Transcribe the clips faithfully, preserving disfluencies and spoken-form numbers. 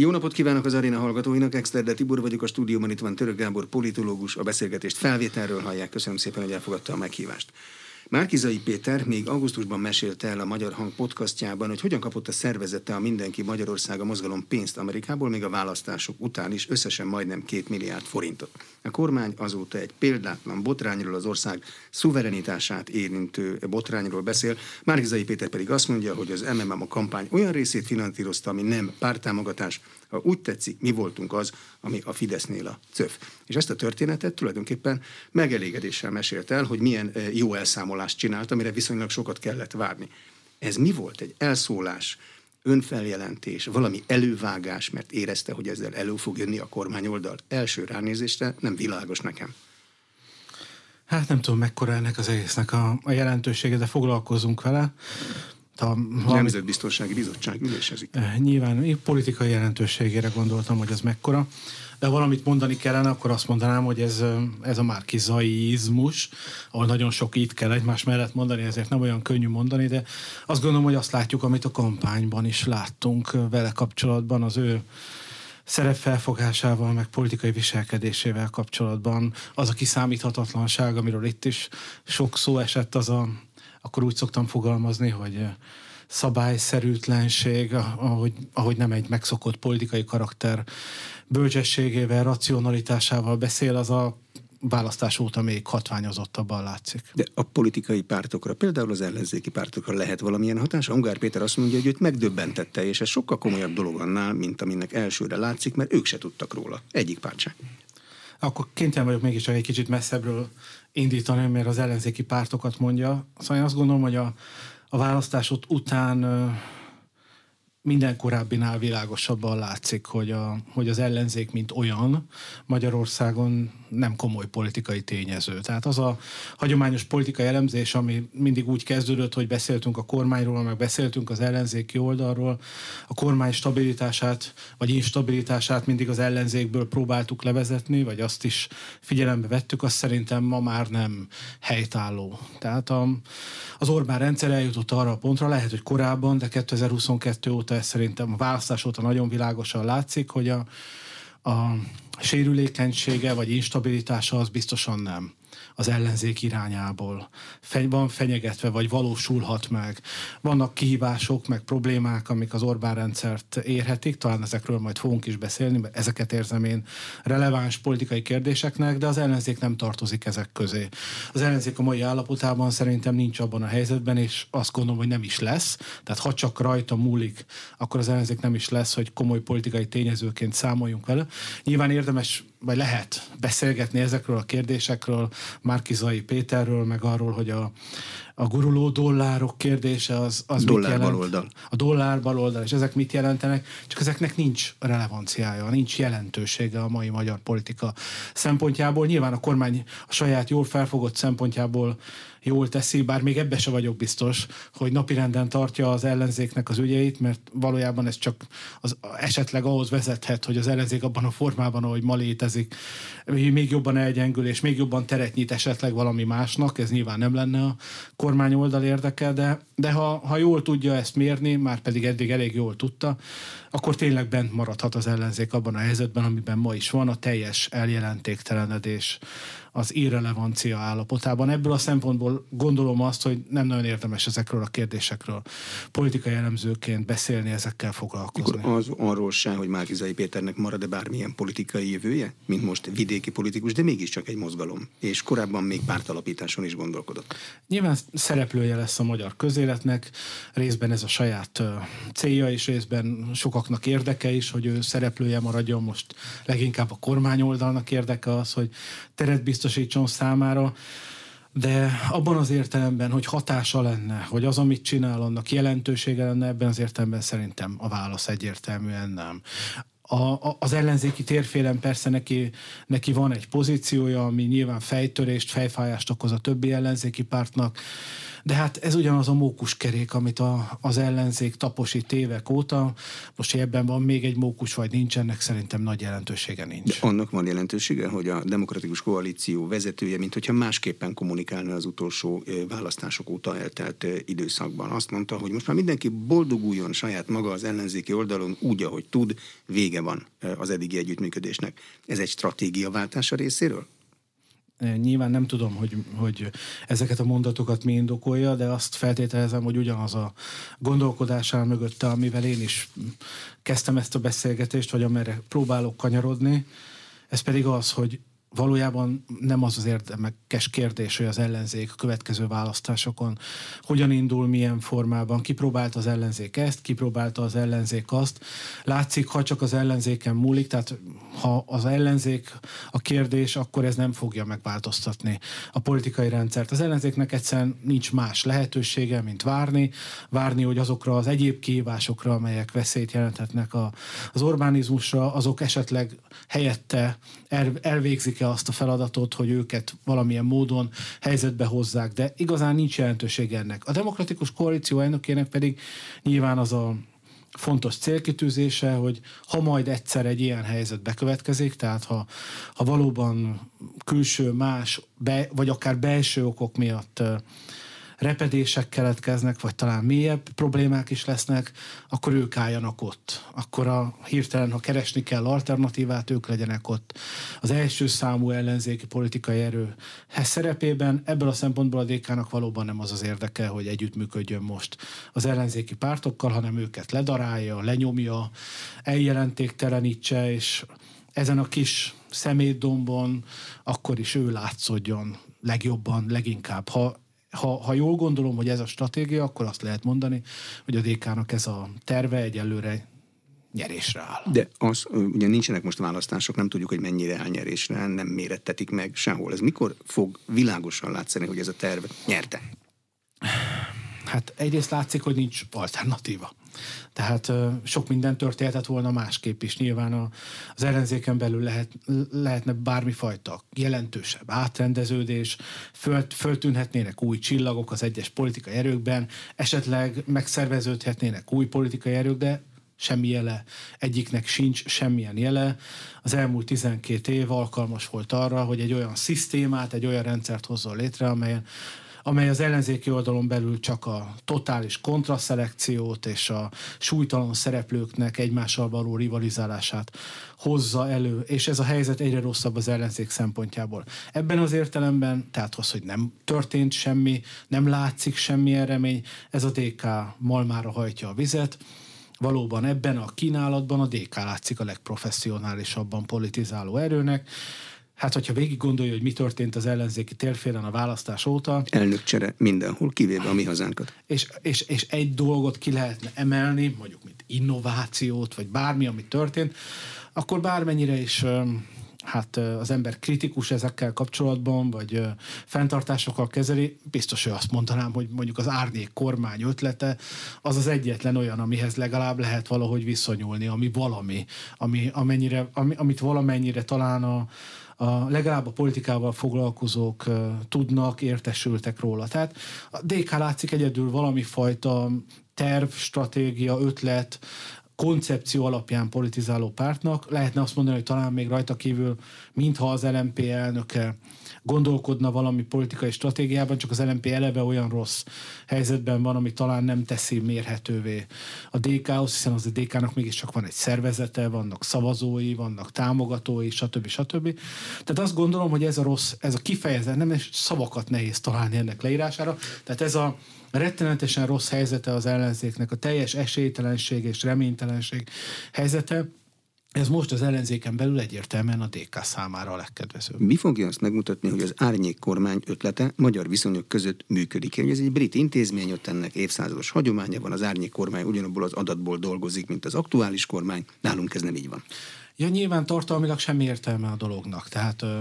Jó napot kívánok az aréna hallgatóinak, Exterde Tibor vagyok, a stúdióban itt van Török Gábor politológus, a beszélgetést felvételről hallják, köszönöm szépen, hogy elfogadta a meghívást. Márki-Zay Péter még augusztusban mesélte el a Magyar Hang podcastjában, hogy hogyan kapott a szervezete, a Mindenki Magyarországa mozgalom pénzt Amerikából, még a választások után is összesen majdnem két milliárd forintot. A kormány azóta egy példátlan botrányról, az ország szuverenitását érintő botrányról beszél. Márki-Zay Péter pedig azt mondja, hogy az em em em a kampány olyan részét finanszírozta, ami nem párttámogatás, ha úgy tetszik, mi voltunk az, ami a Fidesznél a cöf. És ezt a történetet tulajdonképpen megelégedéssel mesélt el, hogy milyen jó elszámolást csinált, amire viszonylag sokat kellett várni. Ez mi volt? Egy elszólás, önfeljelentés, valami elővágás, mert érezte, hogy ezzel elő fog jönni a kormány oldal? Első ránézésre nem világos nekem. Hát nem tudom, mekkora ennek az egésznek a, a jelentősége, de foglalkozunk vele. A Nemzetbiztonsági Bizottság ülésezik. Nyilván én politikai jelentőségére gondoltam, hogy ez mekkora, de ha valamit mondani kellene, akkor azt mondanám, hogy ez, ez a márki-zaizmus, ahol nagyon sok itt kell egymás mellett mondani, ezért nem olyan könnyű mondani, de azt gondolom, hogy azt látjuk, amit a kampányban is láttunk vele kapcsolatban, az ő szerepfelfogásával, meg politikai viselkedésével kapcsolatban, az a kiszámíthatatlanság, amiről itt is sok szó esett, az a akkor úgy szoktam fogalmazni, hogy szabályszerűtlenség, ahogy, ahogy nem egy megszokott politikai karakter bölcsességével, racionalitásával beszél, az a választás óta még hatványozottabban látszik. De a politikai pártokra, például az ellenzéki pártokra lehet valamilyen hatás? Ungár Péter azt mondja, hogy őt megdöbbentette, és ez sokkal komolyabb dolog annál, mint aminek elsőre látszik, mert ők se tudtak róla. Egyik párt sem. Akkor kénytelen vagyok mégiscsak egy kicsit messzebbről indítani, mert az ellenzéki pártokat mondja. Szóval én azt gondolom, hogy a, a választás után minden korábbinál világosabban látszik, hogy, a, hogy az ellenzék, mint olyan, Magyarországon nem komoly politikai tényező. Tehát az a hagyományos politikai elemzés, ami mindig úgy kezdődött, hogy beszéltünk a kormányról, meg beszéltünk az ellenzéki oldalról, a kormány stabilitását, vagy instabilitását mindig az ellenzékből próbáltuk levezetni, vagy azt is figyelembe vettük, azt szerintem ma már nem helytálló. Tehát a, az Orbán rendszer eljutott arra a pontra, lehet, hogy korábban, de kétezer-huszonkettő óta ez szerintem a választás óta nagyon világosan látszik, hogy a, a sérülékenysége vagy instabilitása az biztosan nem az ellenzék irányából. Feny- van fenyegetve, vagy valósulhat meg. Vannak kihívások, meg problémák, amik az Orbán rendszert érhetik, talán ezekről majd fogunk is beszélni, mert ezeket érzem én releváns politikai kérdéseknek, de az ellenzék nem tartozik ezek közé. Az ellenzék a mai állapotában szerintem nincs abban a helyzetben, és azt gondolom, hogy nem is lesz. Tehát ha csak rajta múlik, akkor az ellenzék nem is lesz, hogy komoly politikai tényezőként számoljunk vele. Nyilván érdemes, vagy lehet beszélgetni ezekről a kérdésekről, Márki-Zay Péterről, meg arról, hogy a, a guruló dollárok kérdése az, az mit jelent. Baloldal. A dollár baloldal, és ezek mit jelentenek, csak ezeknek nincs relevanciája, nincs jelentősége a mai magyar politika szempontjából. Nyilván a kormány a saját jól felfogott szempontjából jól teszi, bár még ebbe se vagyok biztos, hogy napirenden tartja az ellenzéknek az ügyeit, mert valójában ez csak az, esetleg ahhoz vezethet, hogy az ellenzék abban a formában, ahogy ma létezik, még jobban elgyengül, és még jobban teret nyit esetleg valami másnak, ez nyilván nem lenne a kormány oldal érdeke, de, de ha, ha jól tudja ezt mérni, már pedig eddig elég jól tudta, akkor tényleg bent maradhat az ellenzék abban a helyzetben, amiben ma is van, a teljes eljelentéktelenedés, az irrelevancia állapotában. Ebből a szempontból gondolom azt, hogy nem nagyon érdemes ezekről a kérdésekről politikai elemzőként beszélni, ezekkel foglalkozni. Akkor az arról sem, hogy Márki-Zay Péternek marad-e bármilyen politikai jövője, mint most vidéki politikus, de mégiscsak egy mozgalom, és korábban még pártalapításon is gondolkodott. Nyilván szereplője lesz a magyar közéletnek, részben ez a saját célja, és részben sokaknak érdeke is, hogy ő szereplője maradjon, most leginkább a kormány oldalnak érdeke az, hogy teret biztosítson számára, de abban az értelemben, hogy hatása lenne, hogy az, amit csinál, annak jelentősége lenne, ebben az értelemben szerintem a válasz egyértelműen nem. A, az ellenzéki térfélen persze neki, neki van egy pozíciója, ami nyilván fejtörést, fejfájást okoz a többi ellenzéki pártnak, de hát ez ugyanaz a mókuskerék, amit a, az ellenzék taposít évek óta. Most, hogy ebben van még egy mókus, vagy nincsenek, szerintem nagy jelentősége nincs. De annak van jelentősége, hogy a Demokratikus Koalíció vezetője, mint hogyha másképpen kommunikálna az utolsó választások óta eltelt időszakban. Azt mondta, hogy most már mindenki boldoguljon saját maga az ellenzéki oldalon úgy, ahogy tud, vége van az eddigi együttműködésnek. Ez egy stratégiaváltás a részéről? Nyilván nem tudom, hogy, hogy ezeket a mondatokat mi indokolja, de azt feltételezem, hogy ugyanaz a gondolkodás áll mögötte, amivel én is kezdtem ezt a beszélgetést, vagy amerre próbálok kanyarodni. Ez pedig az, hogy valójában nem az az érdemekes kérdés, hogy az ellenzék a következő választásokon hogyan indul, milyen formában, kipróbálta az ellenzék ezt, kipróbálta az ellenzék azt. Látszik, ha csak az ellenzéken múlik, tehát ha az ellenzék a kérdés, akkor ez nem fogja megváltoztatni a politikai rendszert. Az ellenzéknek egyszerűen nincs más lehetősége, mint várni, várni, hogy azokra az egyéb kihívásokra, amelyek veszélyt jelenthetnek az Orbánizmusra, azok esetleg helyette elvégzik azt a feladatot, hogy őket valamilyen módon helyzetbe hozzák, de igazán nincs jelentőség ennek. A Demokratikus Koalíció elnökének pedig nyilván az a fontos célkitűzése, hogy ha majd egyszer egy ilyen helyzet bekövetkezik, tehát ha, ha valóban külső, más, be, vagy akár belső okok miatt repedések keletkeznek, vagy talán mélyebb problémák is lesznek, akkor ők álljanak ott. Akkor a, hirtelen, ha keresni kell alternatívát, ők legyenek ott. Az első számú ellenzéki politikai erő szerepében ebből a szempontból a dé ká-nak valóban nem az az érdeke, hogy együttműködjön most az ellenzéki pártokkal, hanem őket ledarálja, lenyomja, eljelentéktelenítse, és ezen a kis szemétdombon akkor is ő látszódjon legjobban, leginkább. Ha Ha, ha jól gondolom, hogy ez a stratégia, akkor azt lehet mondani, hogy a dé ká-nak ez a terve egyelőre nyerésre áll. De az, ugye nincsenek most választások, nem tudjuk, hogy mennyire áll nyerésre, nem mérettetik meg sehol. Ez mikor fog világosan látszani, hogy ez a terv nyerte? Hát egyrészt látszik, hogy nincs alternatíva. Tehát sok minden történhetett volna másképp is. Nyilván az ellenzéken belül lehet, lehetne bármifajta jelentősebb átrendeződés, föl, föltűnhetnének új csillagok az egyes politikai erőkben, esetleg megszerveződhetnének új politikai erők, de semmi jele. Egyiknek sincs semmilyen jele. Az elmúlt tizenkét év alkalmas volt arra, hogy egy olyan szisztémát, egy olyan rendszert hozzon létre, amelyen amely az ellenzéki oldalon belül csak a totális kontraszelekciót és a súlytalan szereplőknek egymással való rivalizálását hozza elő, és ez a helyzet egyre rosszabb az ellenzék szempontjából. Ebben az értelemben, tehát az, hogy nem történt semmi, nem látszik semmilyen remény, ez a dé ká malmára hajtja a vizet. Valóban ebben a kínálatban a dé ká látszik a legprofesszionálisabban politizáló erőnek. Hát, hogyha végig gondolja, hogy mi történt az ellenzéki térfélen a választás óta. Elnökcsere mindenhol, kivéve a Mi Hazánkat. És, és, és egy dolgot ki lehetne emelni, mondjuk mint innovációt, vagy bármi, ami történt, akkor bármennyire is hát az ember kritikus ezekkel kapcsolatban, vagy fenntartásokkal kezeli, biztos, hogy azt mondanám, hogy mondjuk az árnyék kormány ötlete az az egyetlen olyan, amihez legalább lehet valahogy viszonyulni, ami valami, ami, amennyire, ami, amit valamennyire talán a A, legalább a politikával foglalkozók uh, tudnak, értesültek róla. Tehát a dé ká látszik egyedül valami fajta terv, stratégia, ötlet, koncepció alapján politizáló pártnak. Lehetne azt mondani, hogy talán még rajta kívül, mintha az el em pé elnöke gondolkodna valami politikai stratégiában, csak az el em pé eleve olyan rossz helyzetben van, ami talán nem teszi mérhetővé a dé ká-hoz, hiszen az a dé ká-nak mégiscsak van egy szervezete, vannak szavazói, vannak támogatói, stb. stb. Tehát azt gondolom, hogy ez a rossz, ez a kifejezet, nem, és szavakat nehéz találni ennek leírására. Tehát ez a rettenetesen rossz helyzete az ellenzéknek, a teljes esélytelenség és reménytelenség helyzete, ez most az ellenzéken belül egyértelműen a dé ká számára a legkedvezőbb. Mi fogja azt megmutatni, hogy az árnyék kormány ötlete magyar viszonyok között működik? Ez egy brit intézmény, ott ennek évszázados hagyománya van, az árnyék kormány ugyanabból az adatból dolgozik, mint az aktuális kormány, nálunk ez nem így van. Ja, nyilván tartalmilag semmi értelme a dolognak, tehát ö,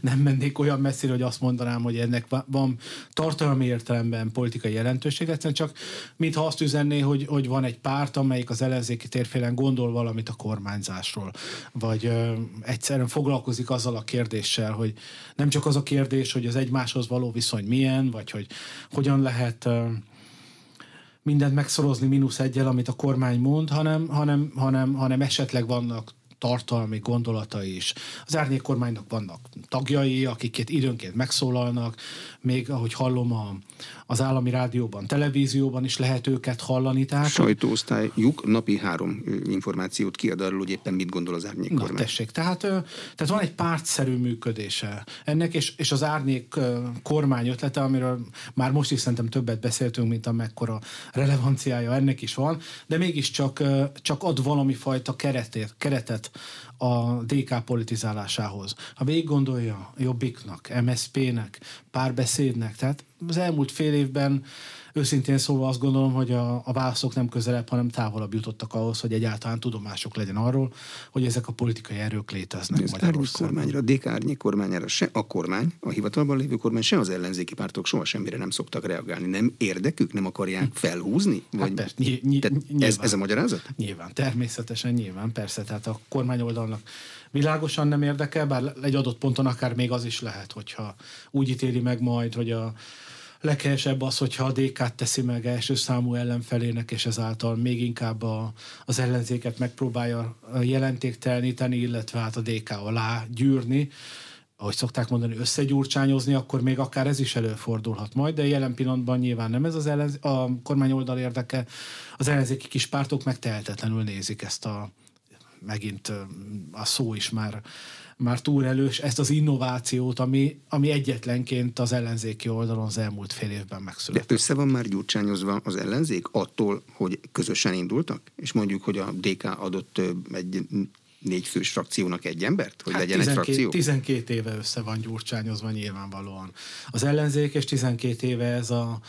nem mennék olyan messzire, hogy azt mondanám, hogy ennek van tartalmi értelemben politikai jelentőség, egyszerűen csak mintha azt üzenné, hogy, hogy van egy párt, amelyik az ellenzéki térfélen gondol valamit a kormányzásról, vagy ö, egyszerűen foglalkozik azzal a kérdéssel, hogy nem csak az a kérdés, hogy az egymáshoz való viszony milyen, vagy hogy hogyan lehet ö, mindent megszorozni mínusz egyel, amit a kormány mond, hanem, hanem, hanem, hanem esetleg vannak tartalmi gondolatai is. Az árnyék kormánynak vannak tagjai, akiket időnként megszólalnak, még ahogy hallom a, az állami rádióban, televízióban is lehet őket hallani. Tehát... Sajtóosztályuk napi három információt kiad arról, hogy éppen mit gondol az árnyék kormány. Na, tessék, tehát, tehát van egy pártszerű működése ennek, és, és az árnyék kormány ötlete, amiről már most is szerintem többet beszéltünk, mint amekkora relevanciája ennek is van, de mégiscsak csak ad valami fajta keretét, keretet a dé ká politizálásához. Ha végig gondolja Jobbiknak, em es zé pének, Párbeszédnek, tehát az elmúlt fél évben őszintén szólva azt gondolom, hogy a, a válaszok nem közelebb, hanem távolabb jutottak ahhoz, hogy egyáltalán tudomásuk legyen arról, hogy ezek a politikai erők léteznek Magyarországon. A dé ká árnyék kormányára se a kormány, a hivatalban lévő kormány, se az ellenzéki pártok soha semmire nem szoktak reagálni. Nem érdekük, nem akarják felhúzni? Vagy... Hát persze, ny ny ny ez, ez a magyarázat? Nyilván, természetesen nyilván, persze. Tehát a kormány oldalnak világosan nem érdekel, bár egy adott ponton akár még az is lehet, hogyha úgy ítéli meg majd, hogy a leghelyesebb az, hogyha a dé ká-t teszi meg első számú ellenfelének, és ezáltal még inkább a, az ellenzéket megpróbálja jelentékteleníteni, illetve hát a dé ká alá gyűrni, ahogy szokták mondani, összegyurcsányozni, akkor még akár ez is előfordulhat majd, de jelen pillanatban nyilván nem ez az ellenz, a kormány oldal érdeke, az ellenzéki kis pártok megtehetetlenül nézik ezt a, megint a szó is már, már túl elős, ezt az innovációt, ami, ami egyetlenként az ellenzéki oldalon az elmúlt fél évben megszületett. De össze van már gyurcsányozva az ellenzék attól, hogy közösen indultak? És mondjuk, hogy a dé ká adott egy négyfős frakciónak egy embert, hogy hát legyen tizenkét, egy frakció? tizenkét éve össze van gyurcsányozva nyilvánvalóan. Az ellenzék, és tizenkét éve ez a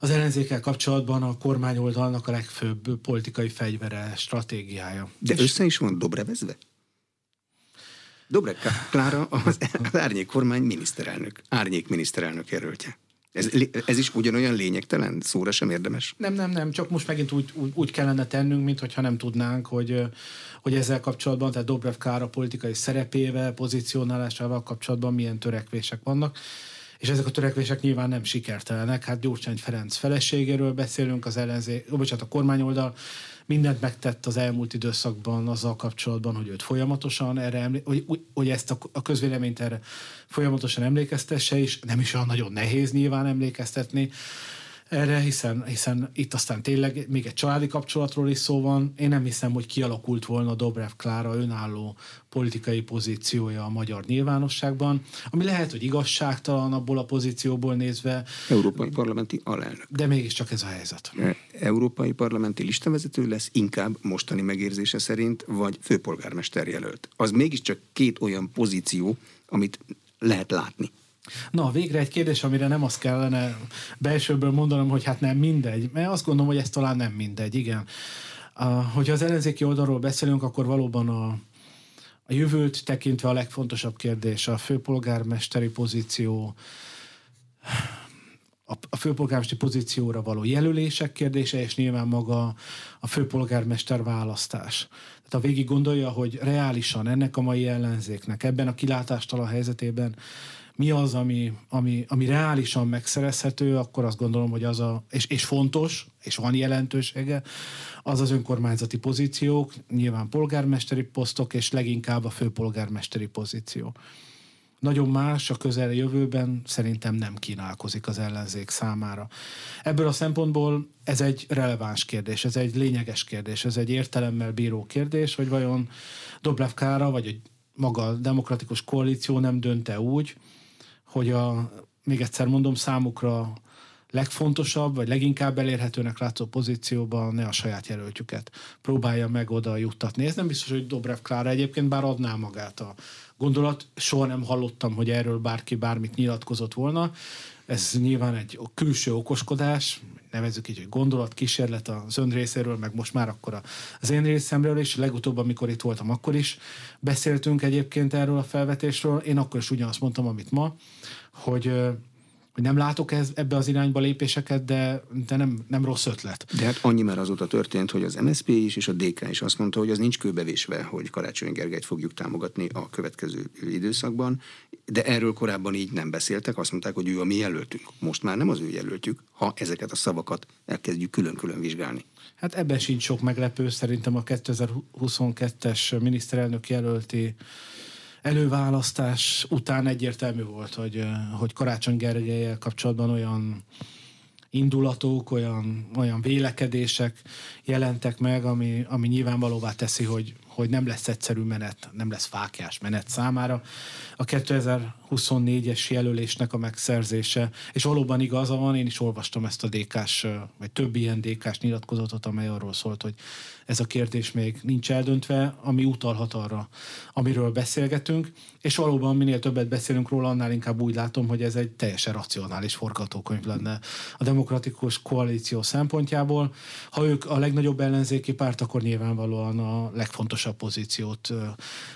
az ellenzékkel kapcsolatban a kormányoldalnak a legfőbb politikai fegyvere, stratégiája. De és... össze is van dobrevezve? Dobrev Klára az árnyék kormány miniszterelnök, árnyék miniszterelnök jelöltje. Ez, ez is ugyanolyan lényegtelen, szóra sem érdemes? Nem, nem, nem, csak most megint úgy, úgy, úgy kellene tennünk, mintha nem tudnánk, hogy, hogy ezzel kapcsolatban, tehát Dobrev Klára politikai szerepével, pozícionálásával kapcsolatban milyen törekvések vannak. És ezek a törekvések nyilván nem sikertelenek. Hát Gyurcsány Ferenc feleségéről beszélünk, az ellenzék, bocsánat, a kormányoldal mindent megtett az elmúlt időszakban azzal kapcsolatban, hogy őt folyamatosan erre emlé... hogy, hogy ezt a közvéleményt erre folyamatosan emlékeztesse, és nem is olyan nagyon nehéz nyilván emlékeztetni erre, hiszen, hiszen itt aztán tényleg még egy családi kapcsolatról is szó van. Én nem hiszem, hogy kialakult volna Dobrev Klára önálló politikai pozíciója a magyar nyilvánosságban, ami lehet, hogy igazságtalan abból a pozícióból nézve. Európai parlamenti alelnök. De mégiscsak ez a helyzet. Európai parlamenti listavezető lesz inkább mostani megérzése szerint, vagy főpolgármester jelölt. Az mégiscsak két olyan pozíció, amit lehet látni. Na, végre egy kérdés, amire nem azt kellene belsőből mondanom, hogy hát nem mindegy, mert azt gondolom, hogy ez talán nem mindegy, igen. Hogyha az ellenzéki oldalról beszélünk, akkor valóban a, a jövőt tekintve a legfontosabb kérdés a főpolgármesteri pozíció, a főpolgármesteri pozícióra való jelölések kérdése, és nyilván maga a főpolgármester választás. Tehát ha végig gondolja, hogy reálisan ennek a mai ellenzéknek, ebben a kilátástalan helyzetében mi az, ami, ami, ami reálisan megszerezhető, akkor azt gondolom, hogy az a, és, és fontos, és van jelentősége, az az önkormányzati pozíciók, nyilván polgármesteri posztok, és leginkább a főpolgármesteri pozíció. Nagyon más a közeljövőben szerintem nem kínálkozik az ellenzék számára. Ebből a szempontból ez egy releváns kérdés, ez egy lényeges kérdés, ez egy értelemmel bíró kérdés, hogy vajon Dobrev Klára, vagy maga a Demokratikus Koalíció nem dönte úgy, hogy a, még egyszer mondom, számukra legfontosabb, vagy leginkább elérhetőnek látszó pozícióban ne a saját jelöltjüket próbálja meg oda juttatni. Ez nem biztos, hogy Dobrev Klára egyébként bár adná magát a gondolat. Soha nem hallottam, hogy erről bárki bármit nyilatkozott volna. Ez nyilván egy külső okoskodás, nevezzük így, hogy gondolat, kísérlet az ön részéről, meg most már akkor az én részemről, és legutóbb, amikor itt voltam, akkor is beszéltünk egyébként erről a felvetésről. Én akkor is ugyanazt mondtam, amit ma, hogy nem látok ez, ebbe az irányba lépéseket, de, de nem, nem rossz ötlet. De hát annyi már azóta történt, hogy az em es zé pé is és a dé ká is azt mondta, hogy az nincs kőbevésve, hogy Karácsony Gergelyt fogjuk támogatni a következő időszakban, de erről korábban így nem beszéltek, azt mondták, hogy ő a mi jelöltünk. Most már nem az ő jelöltjük, ha ezeket a szavakat elkezdjük külön-külön vizsgálni. Hát ebben sincs sok meglepő, szerintem a kétezer-huszonkettes miniszterelnök jelölti előválasztás után egyértelmű volt, hogy, hogy Karácsony Gergellyel kapcsolatban olyan indulatok, olyan, olyan vélekedések jelentek meg, ami, ami nyilvánvalóvá teszi, hogy, hogy nem lesz egyszerű menet, nem lesz fáklyás menet számára. A kétezer-huszonnégyes jelölésnek a megszerzése, és valóban igaza van, én is olvastam ezt a dé ká-s, vagy több ilyen dé ká-s nyilatkozatot, amely arról szólt, hogy ez a kérdés még nincs eldöntve, ami utalhat arra, amiről beszélgetünk, és valóban minél többet beszélünk róla, annál inkább úgy látom, hogy ez egy teljesen racionális forgatókönyv lenne a Demokratikus Koalíció szempontjából. Ha ők a legnagyobb ellenzéki párt, akkor nyilvánvalóan a legfontosabb pozíciót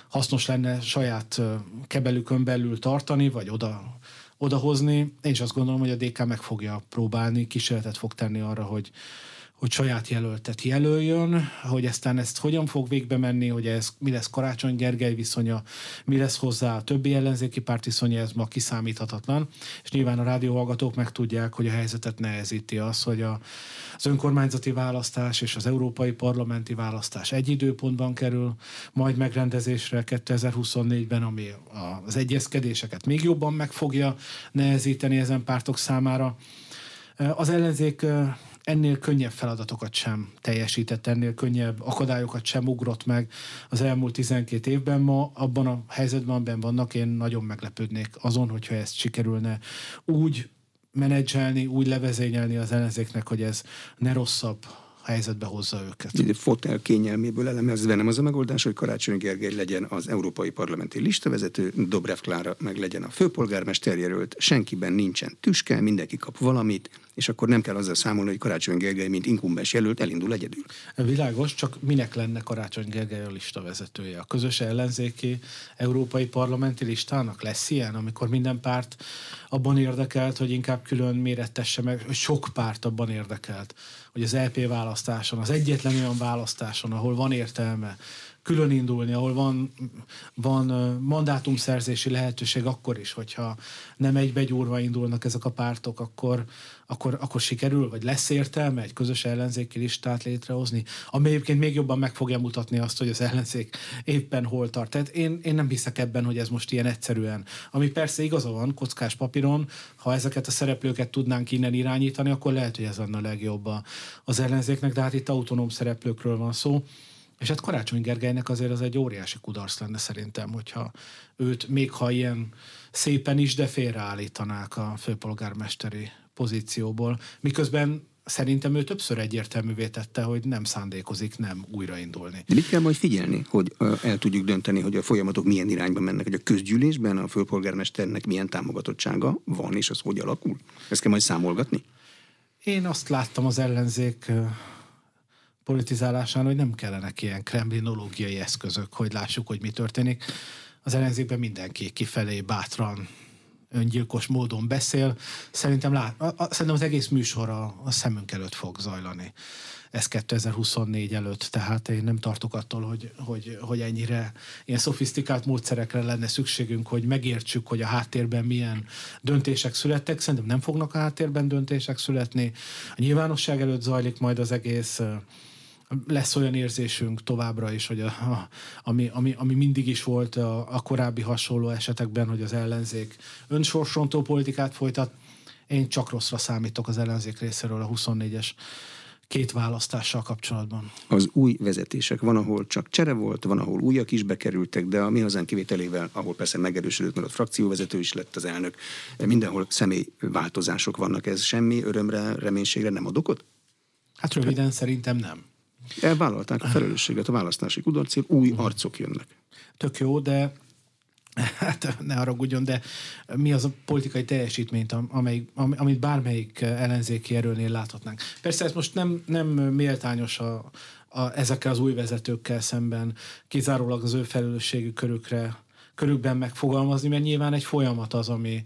hasznos lenne saját kebelükön belül tartani, vagy oda, odahozni. Én is azt gondolom, hogy a dé ká meg fogja próbálni, kísérletet fog tenni arra, hogy hogy saját jelöltet jelöljön, hogy aztán ezt hogyan fog végbe menni, hogy ez, mi lesz Karácsony Gergely viszonya, mi lesz hozzá a többi ellenzéki párt viszonya, ez ma kiszámíthatatlan, és nyilván a rádióhallgatók meg tudják, hogy a helyzetet nehezíti az, hogy a, az önkormányzati választás és az európai parlamenti választás egy időpontban kerül majd megrendezésre kétezer-huszonnégyben, ami az egyezkedéseket még jobban meg fogja nehezíteni ezen pártok számára. Az ellenzék ennél könnyebb feladatokat sem teljesített, ennél könnyebb akadályokat sem ugrott meg az elmúlt tizenkét évben. Ma abban a helyzetben, amiben vannak, én nagyon meglepődnék azon, hogyha ezt sikerülne úgy menedzselni, úgy levezényelni az ellenzéknek, hogy ez ne rosszabb helyzetbe hozza őket. Fotel kényelméből elemezve nem az a megoldás, hogy Karácsony Gergely legyen az európai parlamenti listavezető, Dobrev Klára meg legyen a főpolgármester jelölt, senkiben nincsen tüske, mindenki kap valamit, és akkor nem kell azzal számolni, hogy Karácsony Gergely, mint inkumbens jelölt elindul egyedül. Világos, csak minek lenne Karácsony Gergely a listavezetője? A közös ellenzéki európai parlamenti listának lesz ilyen, amikor minden párt abban érdekelt, hogy inkább külön mérettesse meg, sok párt abban érdekelt, hogy az é pé választáson, az egyetlen olyan választáson, ahol van értelme külön indulni, ahol van, van mandátumszerzési lehetőség akkor is, hogyha nem egybegyúrva indulnak ezek a pártok, akkor, akkor, akkor sikerül, vagy lesz értelme egy közös ellenzéki listát létrehozni, ami egyébként még jobban meg fogja mutatni azt, hogy az ellenzék éppen hol tart. Tehát én, én nem hiszek ebben, hogy ez most ilyen egyszerűen. Ami persze igaza van, kockás papíron, ha ezeket a szereplőket tudnánk innen irányítani, akkor lehet, hogy ez lenne a legjobb az ellenzéknek, de hát itt autonóm szereplőkről van szó. És hát Karácsony Gergelynek azért az egy óriási kudarc lenne szerintem, hogyha őt még ha ilyen szépen is, de félreállítanák a főpolgármesteri pozícióból. Miközben szerintem ő többször egyértelművé tette, hogy nem szándékozik nem újraindulni. De mit kell majd figyelni, hogy el tudjuk dönteni, hogy a folyamatok milyen irányba mennek, hogy a közgyűlésben a főpolgármesternek milyen támogatottsága van, és az hogy alakul? Ezt kell majd számolgatni? Én azt láttam az ellenzék politizálásán, hogy nem kellenek ilyen kremlinológiai eszközök, hogy lássuk, hogy mi történik. Az ellenzékben mindenki kifelé bátran, öngyilkos módon beszél. Szerintem, lát, a, a, szerintem az egész műsor a, a szemünk előtt fog zajlani. Ez kétezer-huszonnégy előtt, tehát én nem tartok attól, hogy, hogy, hogy ennyire ilyen szofisztikált módszerekre lenne szükségünk, hogy megértsük, hogy a háttérben milyen döntések születtek. Szerintem nem fognak a háttérben döntések születni. A nyilvánosság előtt zajlik majd az egész. Lesz olyan érzésünk továbbra is, hogy a, a, ami, ami, ami mindig is volt a, a korábbi hasonló esetekben, hogy az ellenzék önsorsontó politikát folytat. Én csak rosszra számítok az ellenzék részéről a huszonnégyes két választással kapcsolatban? Az új vezetések. Van, ahol csak csere volt, van, ahol újak is bekerültek, de a Mi Hazánk kivételével, ahol persze megerősödött, mert a frakcióvezető is lett az elnök, mindenhol személyváltozások vannak. Ez semmi örömre, reménységre nem ad okot? Hát röviden hát. szerintem nem. Elvállalták a felelősséget, a választási kudarcért, új arcok jönnek. Tök jó, de hát ne haragudjon, de mi az a politikai teljesítményt, amely, amit bármelyik ellenzéki erőnél láthatnánk. Persze ez most nem, nem méltányos a, a, ezekkel az új vezetőkkel szemben, kizárólag az ő felelősségű körükre, körükben megfogalmazni, mert nyilván egy folyamat az, ami,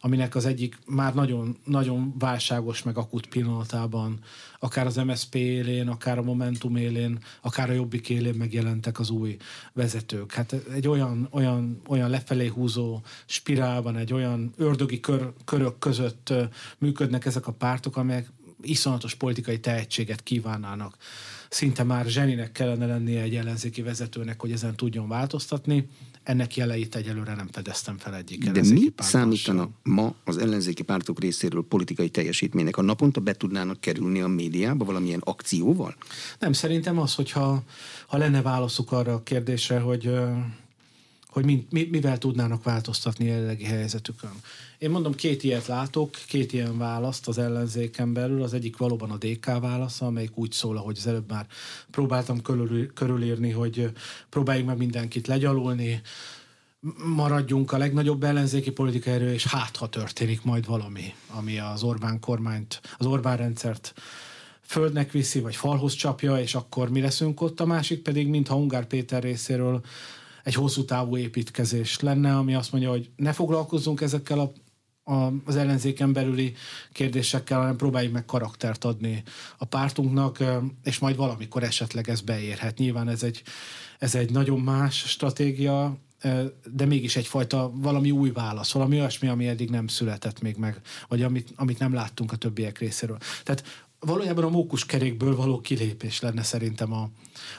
aminek az egyik már nagyon, nagyon válságos, meg akut pillanatában, akár az em es zé pé élén, akár a Momentum élén, akár a Jobbik élén megjelentek az új vezetők. Hát egy olyan, olyan, olyan lefelé húzó spirálban, egy olyan ördögi kör, körök között működnek ezek a pártok, amelyek iszonyatos politikai tehetséget kívánnának. Szinte már zseninek kellene lennie egy ellenzéki vezetőnek, hogy ezen tudjon változtatni. Ennek jeleit egyelőre nem fedeztem fel egyik ellenzéki pártban. De mi számítana ma az ellenzéki pártok részéről politikai teljesítménynek? A naponta be tudnának kerülni a médiába valamilyen akcióval? Nem, szerintem az, hogyha ha lenne válaszuk arra a kérdésre, hogy, hogy mi, mi, mivel tudnának változtatni jelenlegi helyzetükön. Én mondom, két ilyet látok, két ilyen választ az ellenzéken belül. Az egyik valóban a dé ká válasza, amelyik úgy szól, ahogy az előbb már próbáltam körül, körülírni, hogy próbáljuk meg mindenkit legyalulni, maradjunk a legnagyobb ellenzéki politikai erő, és hát, ha történik majd valami, ami az Orbán kormányt, az Orbán rendszert földnek viszi, vagy falhoz csapja, és akkor mi leszünk ott. A másik pedig, mintha Ungár Péter részéről egy hosszú távú építkezés lenne, ami azt mondja, hogy ne foglalkozzunk ezekkel a, a, az ellenzéken belüli kérdésekkel, hanem próbáljuk meg karaktert adni a pártunknak, és majd valamikor esetleg ez beérhet. Nyilván ez egy, ez egy nagyon más stratégia, de mégis egyfajta valami új válasz, valami olyasmi, ami eddig nem született még meg, vagy amit, amit nem láttunk a többiek részéről. Tehát valójában a mókuskerékből való kilépés lenne szerintem a,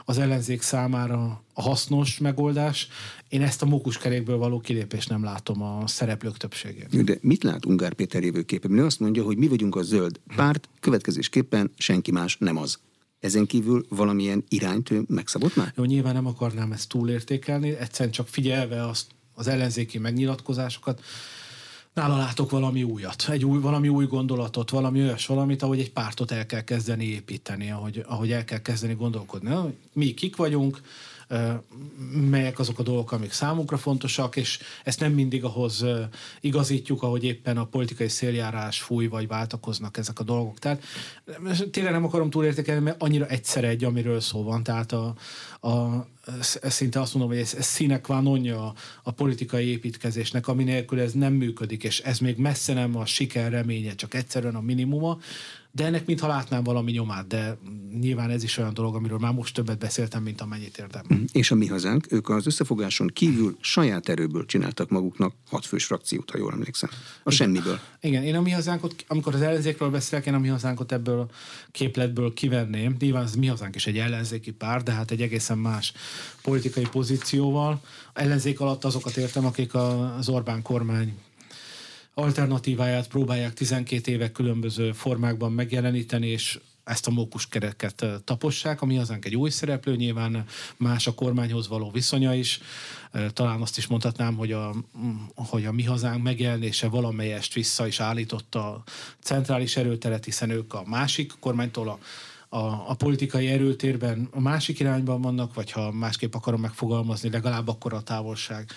az ellenzék számára a hasznos megoldás. Én ezt a mókuskerékből való kilépést nem látom a szereplők többségében. De mit lát Ungár Péter jövőképpen? Ő azt mondja, hogy mi vagyunk a zöld párt, következésképpen senki más nem az. Ezen kívül valamilyen irányt ő megszabott már? Jó, nyilván nem akarnám ezt túlértékelni, egyszerűen csak figyelve azt, az ellenzéki megnyilatkozásokat, nála látok valami újat, egy új, valami új gondolatot, valami olyas valamit, ahogy egy pártot el kell kezdeni építeni, ahogy, ahogy el kell kezdeni gondolkodni. Mi kik vagyunk, melyek azok a dolgok, amik számunkra fontosak, és ezt nem mindig ahhoz igazítjuk, ahogy éppen a politikai széljárás fúj, vagy váltakoznak ezek a dolgok. Tehát tényleg nem akarom túlértékelni, mert annyira egyszer egy, amiről szó van. Tehát a, a, szinte azt mondom, hogy ez, ez sine qua nonja a politikai építkezésnek, ami nélkül ez nem működik, és ez még messze nem a siker reménye, csak egyszerűen a minimuma. De ennek mintha látnám valami nyomát, de nyilván ez is olyan dolog, amiről már most többet beszéltem, mint amennyit érdemel. És a Mi Hazánk, ők az összefogáson kívül saját erőből csináltak maguknak hatfős frakciót, ha jól emlékszem. A semmiből. Igen, én a Mi Hazánkot, amikor az ellenzékről beszélek, én a Mi Hazánkot ebből a képletből kivenném. Nyilván az Mi Hazánk is egy ellenzéki párt, de hát egy egészen más politikai pozícióval. A ellenzék alatt azokat értem, akik az Orbán kormány alternatíváját próbálják tizenkét éve különböző formákban megjeleníteni, és ezt a mókuskereket tapossák. A Mi Hazánk egy új szereplő, nyilván más a kormányhoz való viszonya is. Talán azt is mondhatnám, hogy a, hogy a Mi Hazánk megjelenése valamelyest vissza is állította a centrális erőteret, hiszen ők a másik kormánytól a A, a politikai erőtérben a másik irányban vannak, vagy ha másképp akarom megfogalmazni, legalább akkor a távolság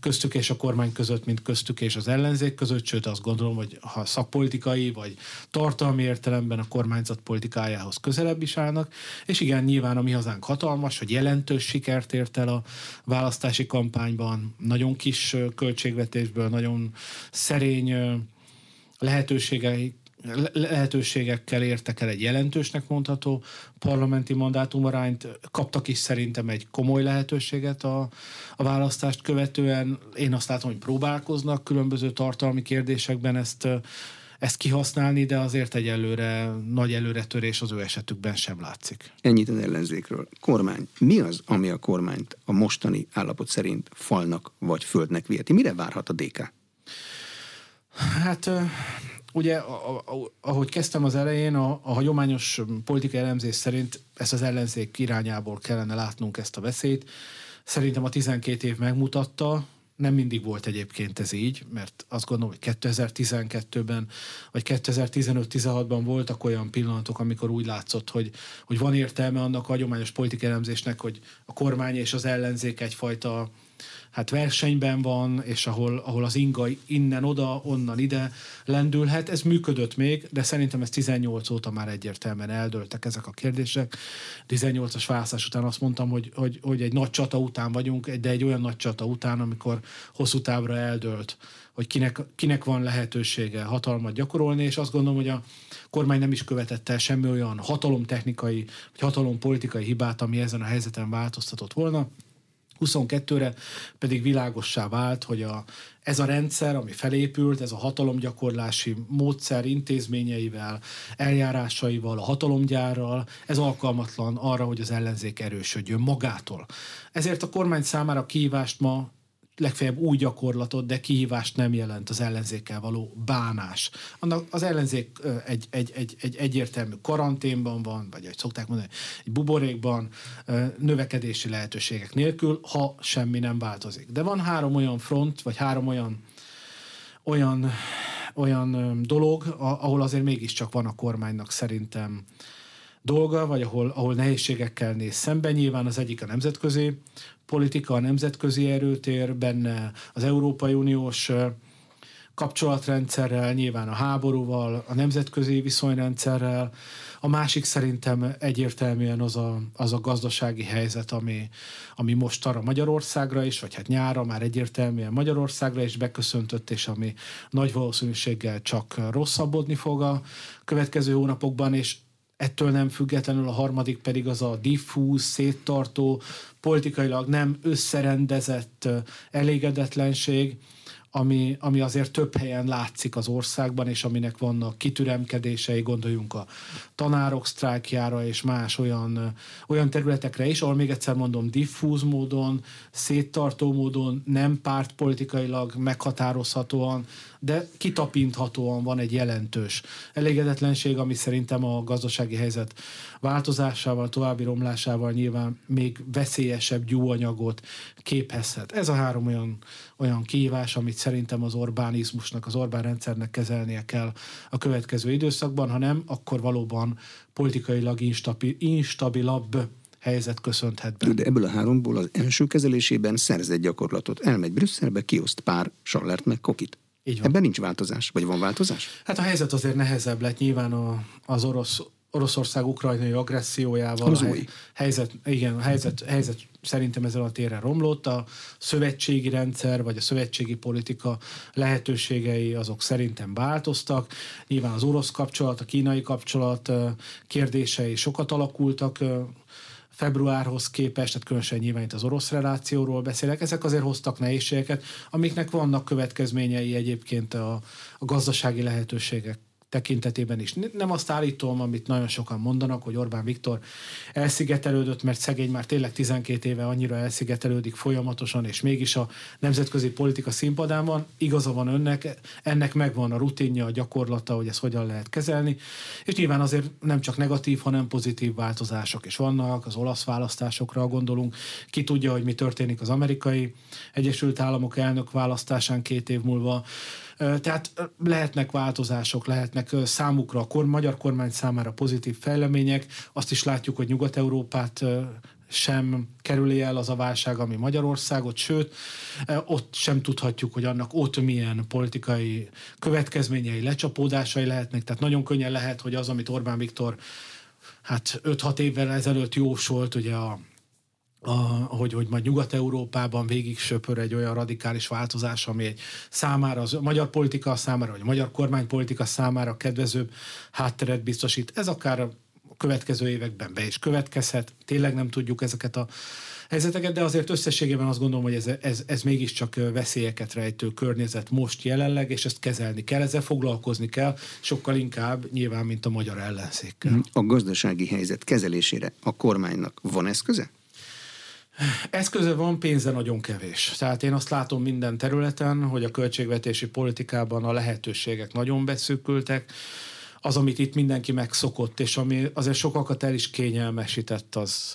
köztük és a kormány között, mint köztük és az ellenzék között, sőt azt gondolom, hogy ha szakpolitikai vagy tartalmi értelemben a kormányzat politikájához közelebb is állnak, és igen, nyilván a Mi Hazánk hatalmas, hogy jelentős sikert ért el a választási kampányban, nagyon kis költségvetésből, nagyon szerény lehetőségei lehetőségekkel értek el egy jelentősnek mondható parlamenti mandátumarányt, kaptak is szerintem egy komoly lehetőséget a, a választást követően. Én azt látom, hogy próbálkoznak különböző tartalmi kérdésekben ezt, ezt kihasználni, de azért egyelőre nagy előretörés az ő esetükben sem látszik. Ennyit az ellenzékről. Kormány. Mi az, ami a kormányt a mostani állapot szerint falnak vagy földnek viheti? Mire várhat a dé ká? Hát... Ugye, ahogy kezdtem az elején, a, a hagyományos politikai elemzés szerint ezt az ellenzék irányából kellene látnunk ezt a veszélyt. Szerintem a tizenkét év megmutatta, nem mindig volt egyébként ez így, mert azt gondolom, hogy kétezer-tizenkettőben, vagy kétezer-tizenöt-tizenhatban voltak olyan pillanatok, amikor úgy látszott, hogy, hogy van értelme annak a hagyományos politikai elemzésnek, hogy a kormány és az ellenzék egyfajta hát versenyben van, és ahol, ahol az inga innen-oda, onnan-ide lendülhet. Ez működött még, de szerintem ez tizennyolc óta már egyértelműen eldőltek ezek a kérdések. tizennyolcas választás után azt mondtam, hogy, hogy, hogy egy nagy csata után vagyunk, de egy olyan nagy csata után, amikor hosszú távra eldőlt, hogy kinek, kinek van lehetősége hatalmat gyakorolni, és azt gondolom, hogy a kormány nem is követett el semmi olyan hatalomtechnikai, vagy hatalompolitikai hibát, ami ezen a helyzeten változtatott volna. huszonkettőre pedig világossá vált, hogy a, ez a rendszer, ami felépült, ez a hatalomgyakorlási módszer intézményeivel, eljárásaival, a hatalomgyárral, ez alkalmatlan arra, hogy az ellenzék erősödjön magától. Ezért a kormány számára kihívást ma legfeljebb új gyakorlatot, de kihívást nem jelent az ellenzékkel való bánás. Annak az ellenzék egy, egy, egy, egy egyértelmű karanténban van, vagy ahogy szokták mondani, egy buborékban, növekedési lehetőségek nélkül, ha semmi nem változik. De van három olyan front, vagy három olyan olyan, olyan dolog, ahol azért mégiscsak van a kormánynak szerintem dolga, vagy ahol, ahol nehézségekkel néz szemben. Nyilván az egyik a nemzetközi politika, a nemzetközi erőtér, benne az Európai Uniós kapcsolatrendszerrel, nyilván a háborúval, a nemzetközi viszonyrendszerrel. A másik szerintem egyértelműen az a, az a gazdasági helyzet, ami, ami most arra Magyarországra is, vagy hát nyára már egyértelműen Magyarországra is beköszöntött, és ami nagy valószínűséggel csak rosszabbodni fog a következő hónapokban, és ettől nem függetlenül a harmadik pedig az a diffúz, széttartó, politikailag nem összerendezett elégedetlenség, ami, ami azért több helyen látszik az országban, és aminek vannak kitüremkedései, gondoljunk a tanárok sztrájkjára és más olyan, olyan területekre is, ahol még egyszer mondom, diffúz módon, széttartó módon, nem pártpolitikailag meghatározhatóan, de kitapinthatóan van egy jelentős elégedetlenség, ami szerintem a gazdasági helyzet változásával, további romlásával nyilván még veszélyesebb gyúanyagot képezhet. Ez a három olyan, olyan kihívás, amit szerintem az Orbánizmusnak, az Orbán rendszernek kezelnie kell a következő időszakban, ha nem, akkor valóban politikailag instabil, instabilabb helyzet köszönthet be. De ebből a háromból az első kezelésében szerz egy gyakorlatot. Elmegy Brüsszelbe, kioszt pár sallert meg kokit. Ebben nincs változás? Vagy van változás? Hát a helyzet azért nehezebb lett nyilván a, az orosz, Oroszország ukrajnai agressziójával. Az új. Helyzet, igen, a helyzet, helyzet szerintem ezen a téren romlott. A szövetségi rendszer vagy a szövetségi politika lehetőségei azok szerintem változtak. Nyilván az orosz kapcsolat, a kínai kapcsolat kérdései sokat alakultak februárhoz képest, tehát különösen nyilván itt az orosz relációról beszélek, ezek azért hoztak nehézségeket, amiknek vannak következményei egyébként a, a gazdasági lehetőségek tekintetében is. Nem azt állítom, amit nagyon sokan mondanak, hogy Orbán Viktor elszigetelődött, mert szegény már tényleg tizenkét éve annyira elszigetelődik folyamatosan, és mégis a nemzetközi politika színpadán van. Igaza van önnek, ennek megvan a rutinja, a gyakorlata, hogy ezt hogyan lehet kezelni, és nyilván azért nem csak negatív, hanem pozitív változások is vannak, az olasz választásokra gondolunk, ki tudja, hogy mi történik az amerikai Egyesült Államok elnök választásán két év múlva. Tehát lehetnek változások, lehetnek számukra, a kor, magyar kormány számára pozitív fejlemények. Azt is látjuk, hogy Nyugat-Európát sem kerüli el az a válság, ami Magyarországot, sőt, ott sem tudhatjuk, hogy annak ott milyen politikai következményei, lecsapódásai lehetnek. Tehát nagyon könnyen lehet, hogy az, amit Orbán Viktor hát öt-hat évvel ezelőtt jósolt, ugye a A, hogy, hogy majd Nyugat-Európában végig söpör egy olyan radikális változás, ami egy számára, az magyar politika számára, vagy a magyar kormánypolitika számára kedvezőbb hátteret biztosít. Ez akár a következő években be is következhet. Tényleg nem tudjuk ezeket a helyzeteket, de azért összességében azt gondolom, hogy ez, ez, ez mégiscsak veszélyeket rejtő környezet most jelenleg, és ezt kezelni kell, ezzel foglalkozni kell, sokkal inkább nyilván, mint a magyar ellenzékkel. A gazdasági helyzet kezelésére a kormánynak van eszköze? Eszköze van, pénze nagyon kevés. Tehát én azt látom minden területen, hogy a költségvetési politikában a lehetőségek nagyon beszűkültek. Az, amit itt mindenki megszokott, és ami azért sokakat el is kényelmesített, az,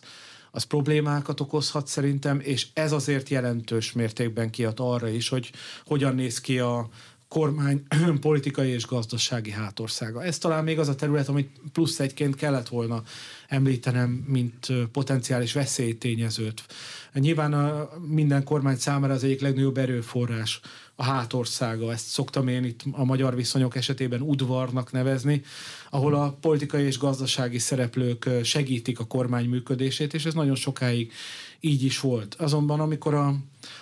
az problémákat okozhat szerintem, és ez azért jelentős mértékben kihat arra is, hogy hogyan néz ki a kormány politikai és gazdasági hátországa. Ez talán még az a terület, amit plusz egyként kellett volna említenem, mint potenciális veszélytényezőt. Nyilván a, minden kormány számára az egyik legnagyobb erőforrás a hátországa. Ezt szoktam én itt a magyar viszonyok esetében udvarnak nevezni, ahol a politikai és gazdasági szereplők segítik a kormány működését, és ez nagyon sokáig így is volt. Azonban amikor a,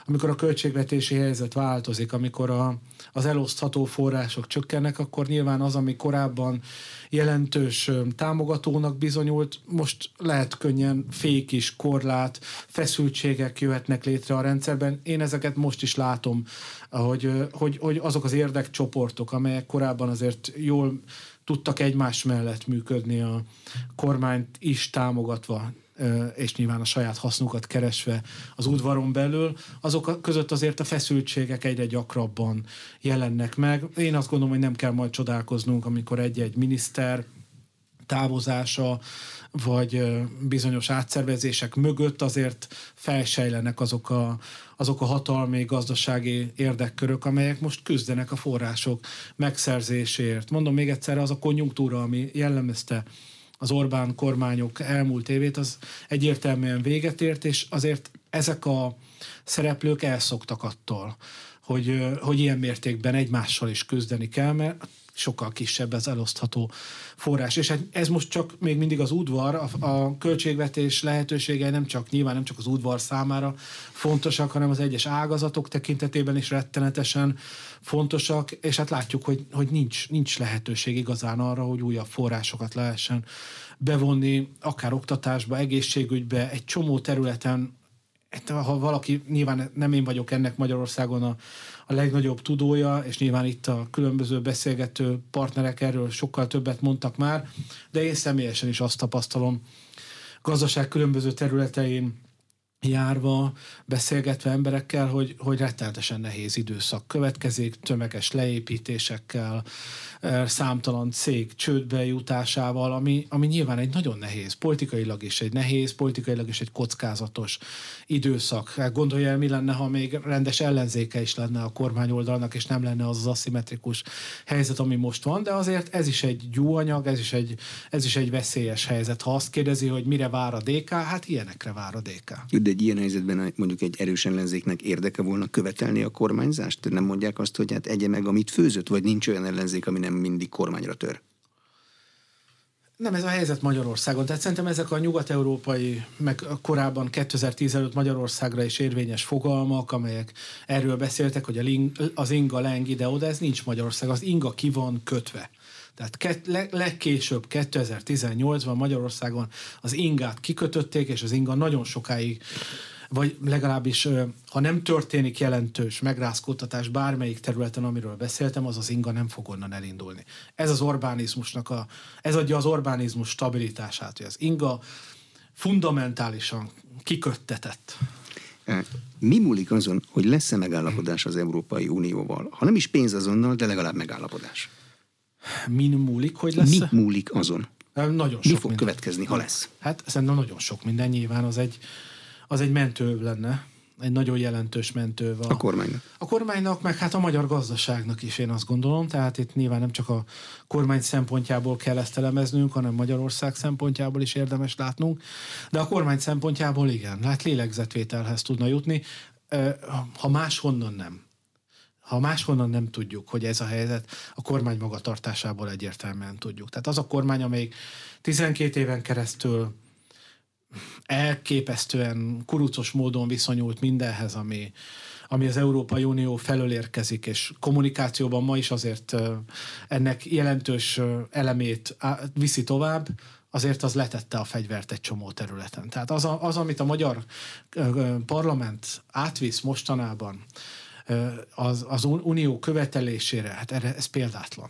amikor a költségvetési helyzet változik, amikor a, az elosztható források csökkennek, akkor nyilván az, ami korábban jelentős támogatónak bizonyult, most lehet könnyen fék is, korlát, feszültségek jöhetnek létre a rendszerben. Én ezeket most is látom, hogy, hogy, hogy azok az érdekcsoportok, amelyek korábban azért jól tudtak egymás mellett működni, a kormányt is támogatva, és nyilván a saját hasznukat keresve az udvaron belül, azok között azért a feszültségek egyre gyakrabban jelennek meg. Én azt gondolom, hogy nem kell majd csodálkoznunk, amikor egy-egy miniszter távozása, vagy bizonyos átszervezések mögött azért felsejlenek azok a, azok a hatalmi gazdasági érdekkörök, amelyek most küzdenek a források megszerzéséért. Mondom még egyszer, az a konjunktúra, ami jellemezte az Orbán kormányok elmúlt évét, az egyértelműen véget ért, és azért ezek a szereplők elszoktak attól, hogy, hogy ilyen mértékben egymással is küzdeni kell, mert sokkal kisebb az elosztható forrás. És hát ez most csak még mindig az udvar, a, a költségvetés lehetőségei nem csak nyilván nem csak az udvar számára fontosak, hanem az egyes ágazatok tekintetében is rettenetesen fontosak, és hát látjuk, hogy, hogy nincs, nincs lehetőség igazán arra, hogy újabb forrásokat lehessen bevonni, akár oktatásba, egészségügybe, egy csomó területen. Ha valaki, nyilván nem én vagyok ennek Magyarországon a, a legnagyobb tudója, és nyilván itt a különböző beszélgető partnerek erről sokkal többet mondtak már, de én személyesen is azt tapasztalom, gazdaság különböző területein járva, beszélgetve emberekkel, hogy, hogy rettenetesen nehéz időszak következik, tömeges leépítésekkel, számtalan cég csődbe jutásával, ami, ami nyilván egy nagyon nehéz, politikailag is egy nehéz, politikailag is egy kockázatos időszak. Gondolja el, mi lenne, ha még rendes ellenzéke is lenne a kormány oldalnak, és nem lenne az az aszimmetrikus helyzet, ami most van, de azért ez is egy gyúanyag, ez is egy, ez is egy veszélyes helyzet. Ha azt kérdezi, hogy mire vár a dé ká, hát ilyenekre vár a dé ká. De egy ilyen helyzetben mondjuk egy erős ellenzéknek érdeke volna követelni a kormányzást? Nem mondják azt, hogy hát egye meg, amit főzött, vagy nincs olyan ellenzék, ami nem mindig kormányra tör? Nem ez a helyzet Magyarországon. Tehát szerintem ezek a nyugat-európai, meg korábban kétezer-tíz előtt Magyarországra is érvényes fogalmak, amelyek erről beszéltek, hogy a ling, az inga leng ide-oda, ez nincs Magyarország, az inga ki van kötve. Tehát legkésőbb kétezer-tizennyolcban Magyarországon az ingát kikötötték, és az inga nagyon sokáig, vagy legalábbis, ha nem történik jelentős megrázkódtatás bármelyik területen, amiről beszéltem, az az inga nem fog onnan elindulni. Ez az Orbánizmusnak a, ez adja az Orbánizmus stabilitását, hogy az inga fundamentálisan kiköttetett. Mi múlik azon, hogy lesz-e megállapodás az Európai Unióval? Ha nem is pénz azonnal, de legalább megállapodás. Min múlik, hogy lesz? Mi múlik azon? Nagyon sok Mi fog minden. következni, ha lesz? Hát szerintem nagyon sok minden, nyilván az egy, az egy mentőv lenne, egy nagyon jelentős mentőv. A, a kormánynak? A kormánynak, meg hát a magyar gazdaságnak is, én azt gondolom, tehát itt nyilván nem csak a kormány szempontjából kell ezt elemeznünk, hanem Magyarország szempontjából is érdemes látnunk, de a kormány szempontjából igen, hát lélegzetvételhez tudna jutni, ha máshonnan nem. Ha máshonnan nem tudjuk, hogy ez a helyzet, a kormány magatartásából egyértelműen tudjuk. Tehát az a kormány, amelyik tizenkét éven keresztül elképesztően kurucos módon viszonyult mindenhez, ami, ami az Európai Unió felől érkezik, és kommunikációban ma is azért ennek jelentős elemét viszi tovább, azért az letette a fegyvert egy csomó területen. Tehát az, a, az amit a magyar parlament átvisz mostanában, az, az unió követelésére, hát erre, ez példátlan.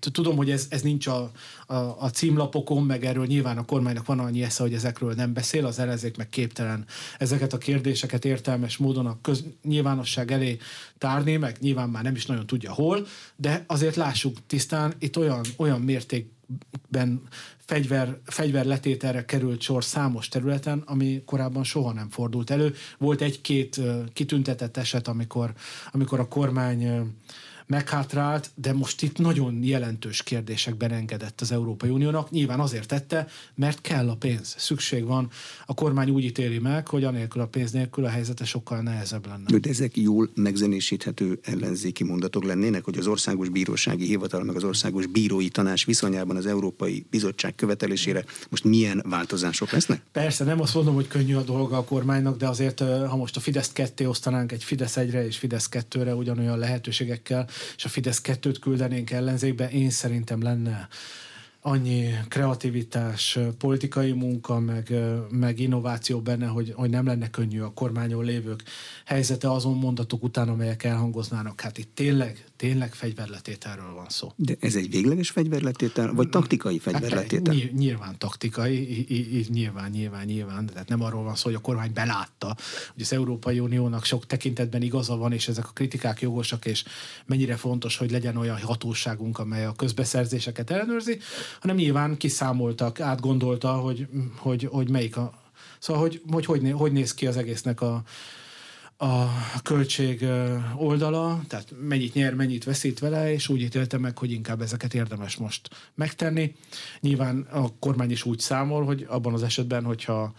Tudom, hogy ez, ez nincs a, a, a címlapokon, meg erről nyilván a kormánynak van annyi esze, hogy ezekről nem beszél, az ellenzék meg képtelen ezeket a kérdéseket értelmes módon a köz, nyilvánosság elé tárni, meg nyilván már nem is nagyon tudja hol, de azért lássuk tisztán, itt olyan, olyan mértékben fegyver, fegyverletételre került sor számos területen, ami korábban soha nem fordult elő. Volt egy-két kitüntetett eset, amikor, amikor a kormány meghátrált, de most itt nagyon jelentős kérdésekben engedett az Európai Uniónak. Nyilván azért tette, mert kell a pénz, szükség van. A kormány úgy ítéli meg, hogy anélkül a pénz nélkül a helyzete sokkal nehezebb lenne. De ezek jól megzenésíthető ellenzéki mondatok lennének, hogy az Országos Bírósági Hivatal meg az Országos Bírói Tanács viszonyában az Európai Bizottság követelésére most milyen változások lesznek? Persze, nem azt mondom, hogy könnyű a dolga a kormánynak, de azért, ha most a Fideszt ketté osztanánk egy Fidesz egyre és Fidesz kettőre ugyanolyan lehetőségekkel, és a Fidesz kettőt küldenénk ellenzékbe, én szerintem lenne annyi kreativitás, politikai munka, meg, meg innováció benne, hogy, hogy nem lenne könnyű a kormányon lévők helyzete azon mondatok után, amelyek elhangoznának. Hát itt tényleg, tényleg fegyverletételről van szó. De ez egy végleges fegyverletétel, vagy taktikai fegyverletétel? Hát, nyilván taktikai, így nyilván, nyilván, nyilván. Tehát nem arról van szó, hogy a kormány belátta, hogy az Európai Uniónak sok tekintetben igaza van, és ezek a kritikák jogosak, és mennyire fontos, hogy legyen olyan hatóságunk, amely a közbeszerzéseket ellenőrzi, hanem nyilván kiszámoltak, átgondolta, hogy, hogy, hogy melyik a... Szóval, hogy hogy, hogy hogy néz ki az egésznek a, a költség oldala, tehát mennyit nyer, mennyit veszít vele, és úgy ítélte meg, hogy inkább ezeket érdemes most megtenni. Nyilván a kormány is úgy számol, hogy abban az esetben, hogyha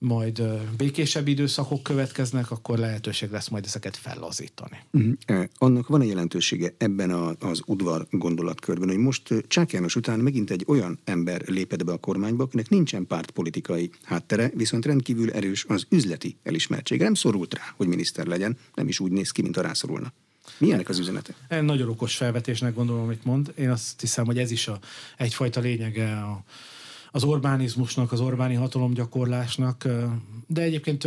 majd békésebb időszakok következnek, akkor lehetőség lesz majd ezeket fellazítani. Mm-hmm. Annak van egy jelentősége ebben a, az udvar gondolatkörben, hogy most Csák János után megint egy olyan ember lépett be a kormányba, akinek nincsen pártpolitikai háttere, viszont rendkívül erős az üzleti elismertsége. Nem szorult rá, hogy miniszter legyen, nem is úgy néz ki, mint a rászorulna. Milyenek az üzenete? Én nagyon okos felvetésnek gondolom, amit mond. Én azt hiszem, hogy ez is a, egyfajta lényege a az orbánizmusnak, az orbáni hatalomgyakorlásnak, de egyébként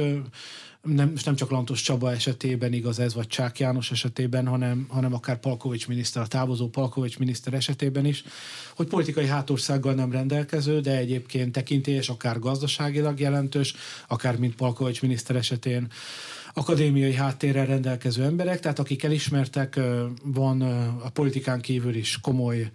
nem, nem csak Lantos Csaba esetében igaz ez, vagy Csák János esetében, hanem, hanem akár Palkovics miniszter, a távozó Palkovics miniszter esetében is, hogy politikai hátországgal nem rendelkező, de egyébként tekintélyes, akár gazdaságilag jelentős, akár mint Palkovics miniszter esetén akadémiai háttérrel rendelkező emberek, tehát akik elismertek, van a politikán kívül is komoly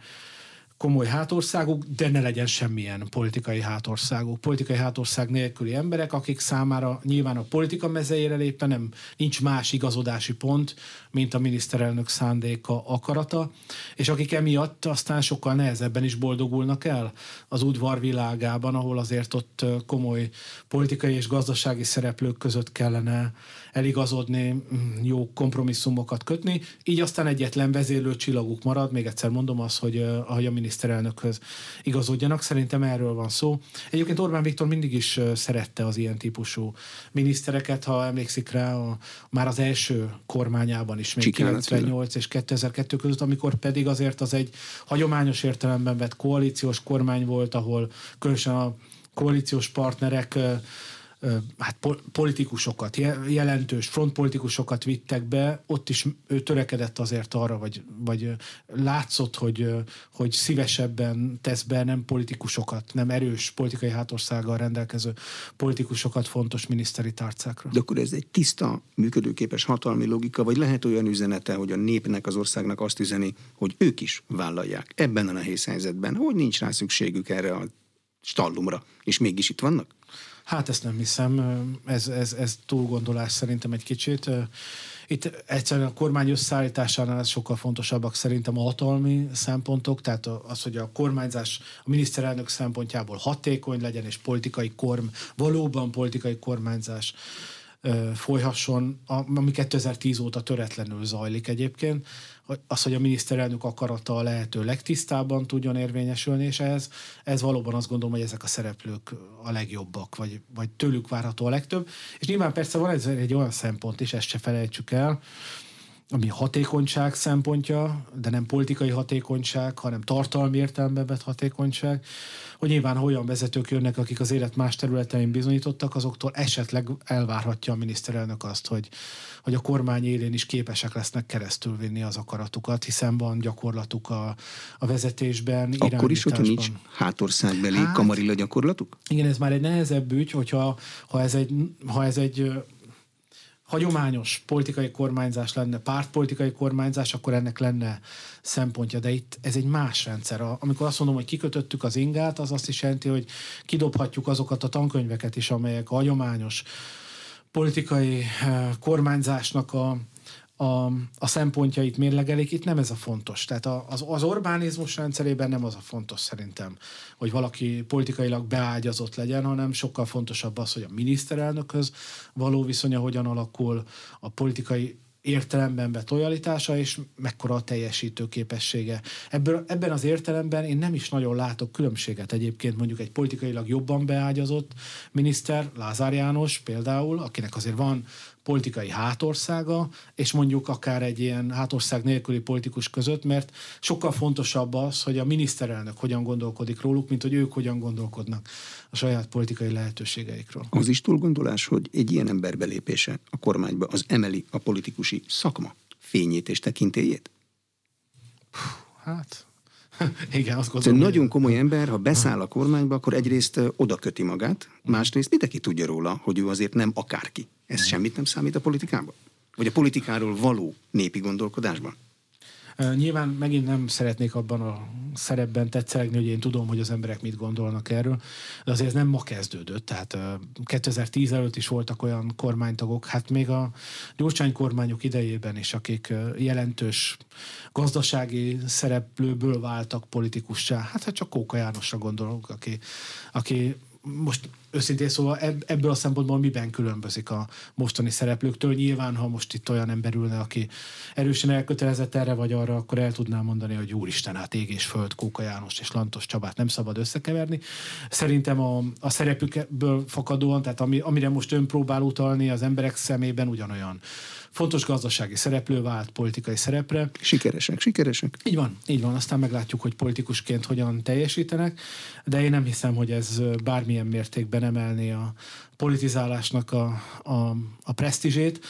komoly hátországuk, de ne legyen semmilyen politikai hátországuk. Politikai hátország nélküli emberek, akik számára nyilván a politika mezejére lépve nem, nincs más igazodási pont, mint a miniszterelnök szándéka, akarata, és akik emiatt aztán sokkal nehezebben is boldogulnak el az udvar világában, ahol azért ott komoly politikai és gazdasági szereplők között kellene eligazodni, jó kompromisszumokat kötni, így aztán egyetlen vezérlő csillaguk marad, még egyszer mondom az, hogy a miniszterelnök miniszterelnökhöz igazodjanak. Szerintem erről van szó. Egyébként Orbán Viktor mindig is szerette az ilyen típusú minisztereket, ha emlékszik rá, a, már az első kormányában is, még kilencvennyolc és kétezer-kettő között, amikor pedig azért az egy hagyományos értelemben vett koalíciós kormány volt, ahol különösen a koalíciós partnerek hát politikusokat, jelentős frontpolitikusokat vittek be, ott is ő törekedett azért arra, vagy, vagy látszott, hogy, hogy szívesebben tesz be nem politikusokat, nem erős politikai hátországgal rendelkező politikusokat fontos miniszteri tárcákra. De akkor ez egy tiszta, működőképes hatalmi logika, vagy lehet olyan üzenete, hogy a népnek, az országnak azt üzeni, hogy ők is vállalják ebben a nehéz helyzetben, hogy nincs rá szükségük erre a stallumra, és mégis itt vannak? Hát ezt nem hiszem, ez, ez, ez túlgondolás szerintem egy kicsit. Itt egyszerűen a kormány összeállításánál sokkal fontosabbak szerintem a hatalmi szempontok, tehát az, hogy a kormányzás a miniszterelnök szempontjából hatékony legyen, és politikai korm, valóban politikai kormányzás folyhasson, ami kétezer-tíz óta töretlenül zajlik egyébként. Az, hogy a miniszterelnök akarata a lehető legtisztábban tudjon érvényesülni, és ez, ez valóban azt gondolom, hogy ezek a szereplők a legjobbak, vagy, vagy tőlük várható a legtöbb. És nyilván persze van ez egy olyan szempont is, ezt se felejtsük el, ami hatékonyság szempontja, de nem politikai hatékonyság, hanem tartalmi értelemben vett hatékonyság, hogy nyilván olyan vezetők jönnek, akik az élet más területein bizonyítottak, azoktól esetleg elvárhatja a miniszterelnök azt, hogy, hogy a kormány élén is képesek lesznek keresztülvinni az akaratukat, hiszen van gyakorlatuk a, a vezetésben, irányításban. Akkor is, hogyha nincs hátországbeli hát, kamarilla gyakorlatuk? Igen, ez már egy nehezebb ügy, hogyha ha ez egy, ha ez egy hagyományos politikai kormányzás lenne, pártpolitikai kormányzás, akkor ennek lenne szempontja, de itt ez egy más rendszer. Amikor azt mondom, hogy kikötöttük az ingát, az azt is jelenti, hogy kidobhatjuk azokat a tankönyveket is, amelyek a hagyományos politikai kormányzásnak a, a, a szempontjait mérlegelik. Itt nem ez a fontos. Tehát az, az Orbánizmus rendszerében nem az a fontos szerintem, hogy valaki politikailag beágyazott legyen, hanem sokkal fontosabb az, hogy a miniszterelnökhöz való viszonya hogyan alakul, a politikai értelemben betolalitása, és mekkora a teljesítő képessége. Ebből, ebben az értelemben én nem is nagyon látok különbséget egyébként, mondjuk egy politikailag jobban beágyazott miniszter, Lázár János például, akinek azért van politikai hátországa, és mondjuk akár egy ilyen hátország nélküli politikus között, mert sokkal fontosabb az, hogy a miniszterelnök hogyan gondolkodik róluk, mint hogy ők hogyan gondolkodnak a saját politikai lehetőségeikről. Az is túlgondolás, hogy egy ilyen ember belépése a kormányba az emeli a politikusi szakma fényét és tekintélyét? Hát... Igen, azt gondolom. Szóval nagyon komoly ember, ha beszáll a kormányba, akkor egyrészt oda köti magát, másrészt mindenki tudja róla, hogy ő azért nem akárki. Ez semmit nem számít a politikában? Vagy a politikáról való népi gondolkodásban? Nyilván megint nem szeretnék abban a szerepben tetszelegni, hogy én tudom, hogy az emberek mit gondolnak erről, de azért ez nem ma kezdődött, tehát kétezer-tíz előtt is voltak olyan kormánytagok, hát még a Gyurcsány kormányok idejében is, akik jelentős gazdasági szereplőből váltak politikussá, hát, hát csak Kóka Jánosra gondolok, aki, aki most őszintén szóval ebből a szempontból miben különbözik a mostani szereplőktől? Nyilván, ha most itt olyan ember ülne, aki erősen elkötelezett erre vagy arra, akkor el tudná mondani, hogy úristen, hát ég és föld, Kóka Jánost és Lantos Csabát nem szabad összekeverni. Szerintem a, a szerepükből fakadóan, tehát ami, amire most ön próbál utalni az emberek szemében, ugyanolyan fontos gazdasági szereplő vált politikai szerepre. Sikeresek, sikeresek. Így van, így van. Aztán meglátjuk, hogy politikusként hogyan teljesítenek, de én nem hiszem, hogy ez bármilyen mértékben emelni a politizálásnak a, a, a presztízsét.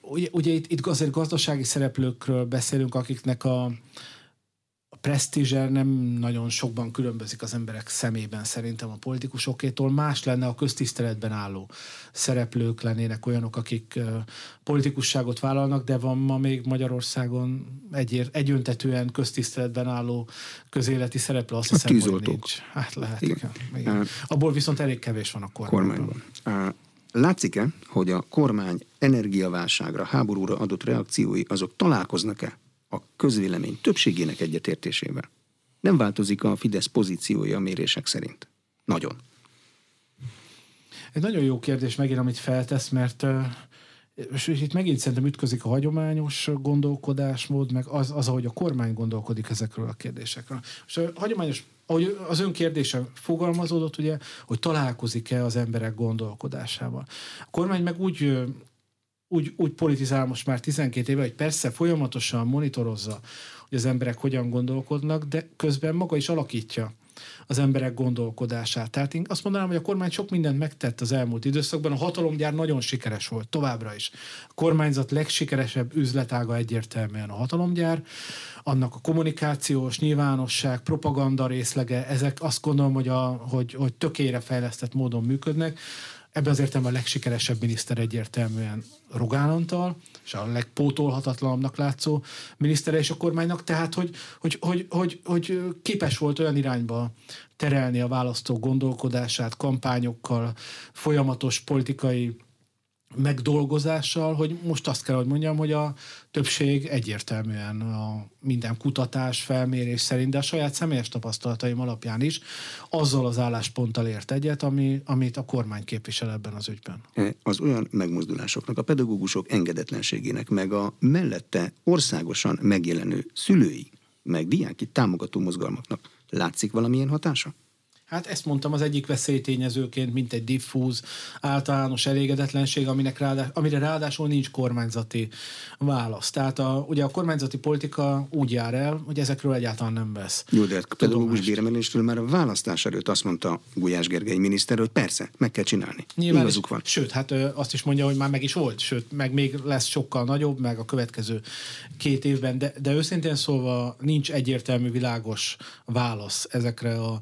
Ugye, ugye itt, itt azért gazdasági szereplőkről beszélünk, akiknek a, a presztízse nem nagyon sokban különbözik az emberek szemében szerintem a politikusokétól. Más lenne, a köztiszteletben álló szereplők lennének olyanok, akik uh, politikusságot vállalnak, de van ma még Magyarországon egy, egyöntetően köztiszteletben álló közéleti szereplő, azt hiszem, hogy nincs. Hát lehet. Igen. Igen. Abból viszont elég kevés van a kormányban. kormányban. Látszik-e, hogy a kormány energiaválságra, háborúra adott reakciói, azok találkoznak-e a közvélemény többségének egyetértésével? Nem változik a Fidesz pozíciója a mérések szerint? Nagyon. Egy nagyon jó kérdés megint, amit feltesz, mert és itt megint szerintem ütközik a hagyományos gondolkodásmód, meg az, az ahogy a kormány gondolkodik ezekről a kérdésekről. És a hagyományos, ahogy az ön kérdése fogalmazódott, ugye, hogy találkozik-e az emberek gondolkodásával. A kormány meg úgy, úgy, úgy politizál most már tizenkét éve, hogy persze folyamatosan monitorozza, hogy az emberek hogyan gondolkodnak, de közben maga is alakítja az emberek gondolkodását. Tehát én azt mondanám, hogy a kormány sok mindent megtett az elmúlt időszakban. A hatalomgyár nagyon sikeres volt, továbbra is. A kormányzat legsikeresebb üzletága egyértelműen a hatalomgyár. Annak a kommunikációs, nyilvánosság, propaganda részlege, ezek azt gondolom, hogy, a, hogy, hogy tökére fejlesztett módon működnek. Ebben az értelemben a legsikeresebb miniszter egyértelműen Rogán Antal, és a legpótolhatatlanabbnak látszó minisztere és a kormánynak, tehát hogy, hogy, hogy, hogy, hogy képes volt olyan irányba terelni a választó gondolkodását kampányokkal, folyamatos politikai megdolgozással, hogy most azt kell, hogy mondjam, hogy a többség egyértelműen a minden kutatás, felmérés szerint, de a saját személyes tapasztalataim alapján is azzal az állásponttal ért egyet, ami, amit a kormány képvisel ebben az ügyben. Az olyan megmozdulásoknak, a pedagógusok engedetlenségének, meg a mellette országosan megjelenő szülői, meg diáki támogató mozgalmaknak látszik valamilyen hatása? Hát ezt mondtam az egyik veszélytényezőként, mint egy diffúz általános elégedetlenség, aminek ráadás, amire ráadásul nincs kormányzati válasz. Tehát a, ugye a kormányzati politika úgy jár el, hogy ezekről egyáltalán nem vesz. Jó, de a pedagógus béremeléstől már a választás előtt azt mondta Gulyás Gergely miniszter, hogy persze, meg kell csinálni. Nyilván igazuk van. Sőt, hát azt is mondja, hogy már meg is volt, sőt, meg még lesz sokkal nagyobb, meg a következő két évben, de, de őszintén szólva nincs egyértelmű, világos válasz ezekre a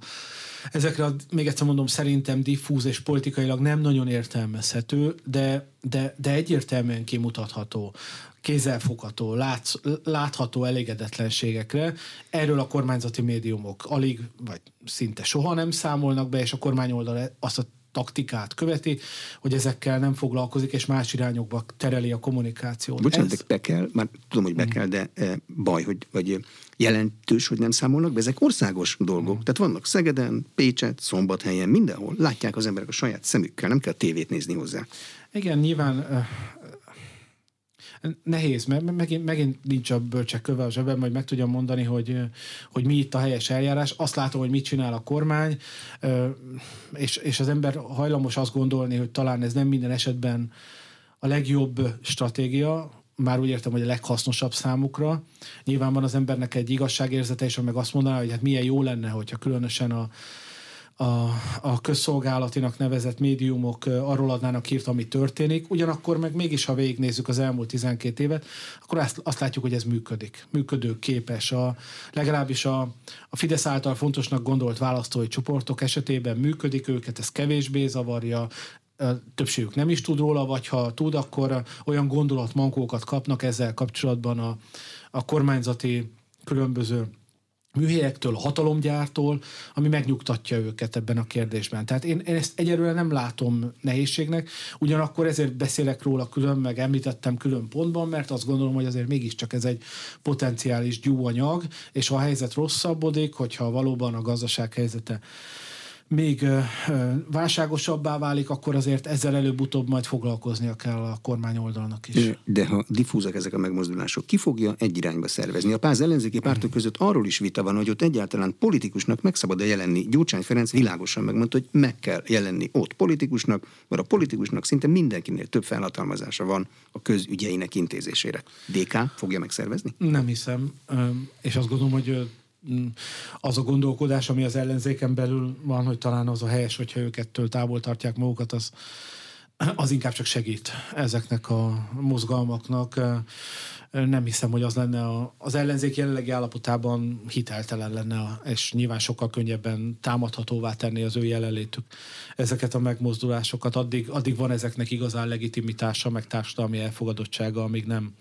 Ezekre a, még egyszer mondom, szerintem diffúz és politikailag nem nagyon értelmezhető, de, de, de egyértelműen kimutatható, kézzelfogható, látsz, látható elégedetlenségekre. Erről a kormányzati médiumok alig, vagy szinte soha nem számolnak be, és a kormányoldal azt a taktikát követi, hogy ezekkel nem foglalkozik, és más irányokba tereli a kommunikációt. Bocsánat, ez... be kell, már tudom, hogy be mm. kell, de e, baj, hogy, vagy jelentős, hogy nem számolnak be, ezek országos dolgok. Mm. Tehát vannak Szegeden, Pécset, Szombathelyen, mindenhol. Látják az emberek a saját szemükkel, nem kell tévét nézni hozzá. Igen, nyilván... Uh... Nehéz, mert megint, megint nincs a bölcsek köve a zsebben, majd meg tudjam mondani, hogy, hogy mi itt a helyes eljárás. Azt látom, hogy mit csinál a kormány, és, és az ember hajlamos azt gondolni, hogy talán ez nem minden esetben a legjobb stratégia, már úgy értem, hogy a leghasznosabb számukra. Nyilván van az embernek egy igazságérzete, és meg azt mondaná, hogy hát milyen jó lenne, hogyha különösen a A, a közszolgálatinak nevezett médiumok arról adnának hírt, ami történik. Ugyanakkor meg mégis, ha végignézzük az elmúlt tizenkét évet, akkor azt, azt látjuk, hogy ez működik. Működőképes. A, legalábbis a, a Fidesz által fontosnak gondolt választói csoportok esetében működik, őket ez kevésbé zavarja, többségük nem is tud róla, vagy ha tud, akkor olyan gondolatmankókat kapnak ezzel kapcsolatban a, a kormányzati különböző műhelyektől, a hatalomgyártól, ami megnyugtatja őket ebben a kérdésben. Tehát én, én ezt egyelőre nem látom nehézségnek, ugyanakkor ezért beszélek róla külön, meg említettem külön pontban, mert azt gondolom, hogy azért mégiscsak ez egy potenciális gyúanyag, és ha a helyzet rosszabbodik, hogyha valóban a gazdaság helyzete még válságosabbá válik, akkor azért ezzel előbb-utóbb majd foglalkoznia kell a kormány oldalnak is. De ha diffúzak ezek a megmozdulások, ki fogja egy irányba szervezni? A páz ellenzéki pártok között arról is vita van, hogy ott egyáltalán politikusnak meg szabad-e jelenni. Gyurcsány Ferenc világosan megmondta, hogy meg kell jelenni ott politikusnak, mert a politikusnak szinte mindenkinél több felhatalmazása van a közügyeinek intézésére. dé ká fogja megszervezni? Nem hiszem, és azt gondolom, hogy az a gondolkodás, ami az ellenzéken belül van, hogy talán az a helyes, hogyha őkettől távol tartják magukat, az, az inkább csak segít ezeknek a mozgalmaknak. Nem hiszem, hogy az lenne a, az ellenzék jelenlegi állapotában hiteltelen lenne, és nyilván sokkal könnyebben támadhatóvá tenni az ő jelenlétük ezeket a megmozdulásokat. Addig, addig van ezeknek igazán legitimitása, meg társadalmi elfogadottsága, amíg nem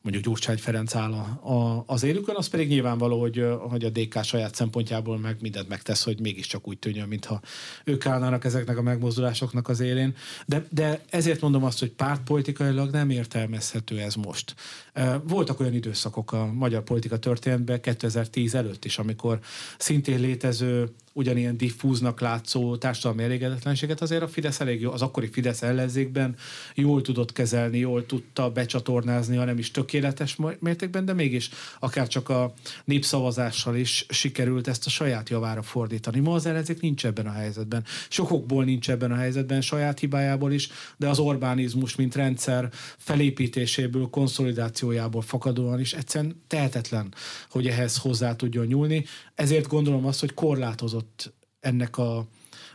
mondjuk Gyurcsány Ferenc áll a, a, az élükön, az pedig nyilvánvaló, hogy, hogy a dé ká saját szempontjából meg mindent megtesz, hogy mégiscsak úgy tűnjön, mintha ők állnának ezeknek a megmozdulásoknak az élén. De, de ezért mondom azt, hogy pártpolitikailag nem értelmezhető ez most. Voltak olyan időszakok a magyar politika történetben kétezer-tíz előtt is, amikor szintén létező, ugyanilyen diffúznak látszó társadalmi elégedetlenséget azért a Fidesz elég jó, az akkori Fidesz ellenzékben jól tudott kezelni, jól tudta becsatornázni, hanem is tökéletes mértékben, de mégis akár csak a népszavazással is sikerült ezt a saját javára fordítani. Ma az ellenzék nincs ebben a helyzetben. Sokokból nincs ebben a helyzetben, saját hibájából is, de az Orbánizmus, mint rendszer felépítéséből, konszolidációjából fakadóan is egyszerűen tehetetlen, hogy ehhez hozzá tudjon nyúlni. Ezért gondolom azt, hogy korlátozott ennek a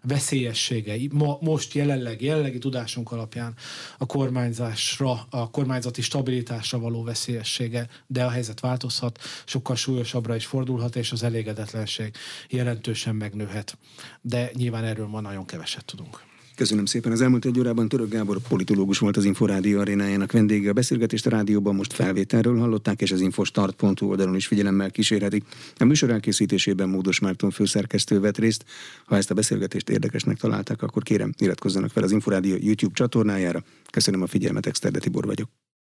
veszélyessége. Ma, most jelenleg, jelenlegi tudásunk alapján a kormányzásra, a kormányzati stabilitásra való veszélyessége, de a helyzet változhat, sokkal súlyosabbra is fordulhat, és az elégedetlenség jelentősen megnőhet. De nyilván erről ma nagyon keveset tudunk. Köszönöm szépen. Az elmúlt egy órában Török Gábor politológus volt az Inforádio arénájának vendége. A beszélgetést a rádióban most felvételről hallották, és az infostart pont hu oldalon is figyelemmel kísérhetik. A műsor elkészítésében Módos Márton főszerkesztő vett részt. Ha ezt a beszélgetést érdekesnek találták, akkor kérem, iratkozzanak fel az Inforádio YouTube csatornájára. Köszönöm a figyelmet, Exterde Tibor vagyok.